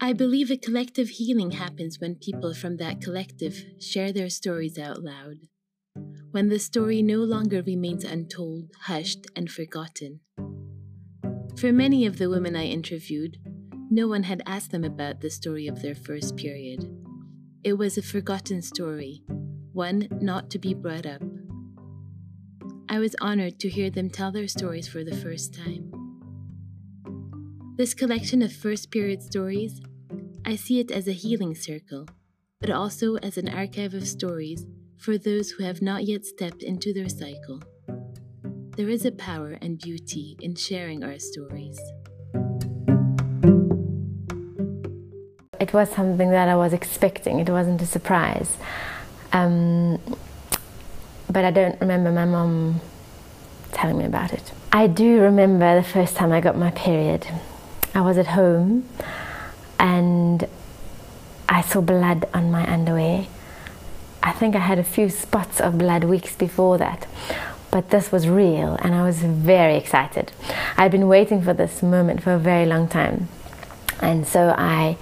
I believe a collective healing happens when people from that collective share their stories out loud. When the story no longer remains untold, hushed, and forgotten. For many of the women I interviewed, no one had asked them about the story of their first period. It was a forgotten story, one not to be brought up. I was honored to hear them tell their stories for the first time. This collection of first period stories, I see it as a healing circle, but also as an archive of stories for those who have not yet stepped into their cycle. There is a power and beauty in sharing our stories. It was something that I was expecting. It wasn't a surprise. But I don't remember my mom telling me about it. I do remember the first time I got my period. I was at home and I saw blood on my underwear. I think I had a few spots of blood weeks before that, but this was real and I was very excited. I'd been waiting for this moment for a very long time, and so I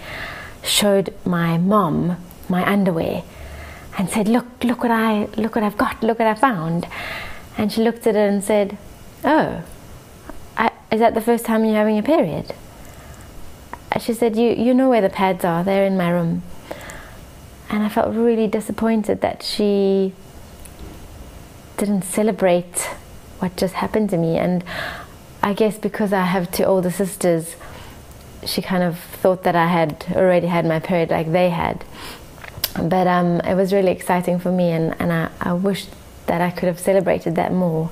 showed my mom my underwear and said, look what I've got, look what I found. And she looked at it and said, oh, is that the first time you're having a period? She said, you know where the pads are, they're in my room. And I felt really disappointed that she didn't celebrate what just happened to me. And I guess because I have two older sisters, she kind of thought that I had already had my period like they had. But it was really exciting for me, and I wished that I could have celebrated that more.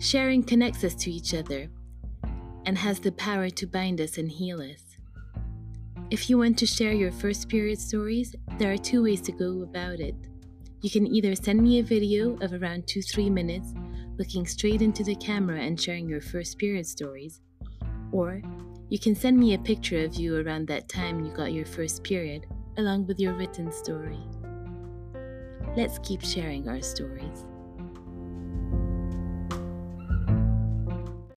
Sharing connects us to each other and has the power to bind us and heal us. If you want to share your first period stories, there are two ways to go about it. You can either send me a video of around 2-3 minutes looking straight into the camera and sharing your first period stories, or you can send me a picture of you around that time you got your first period along with your written story. Let's keep sharing our stories.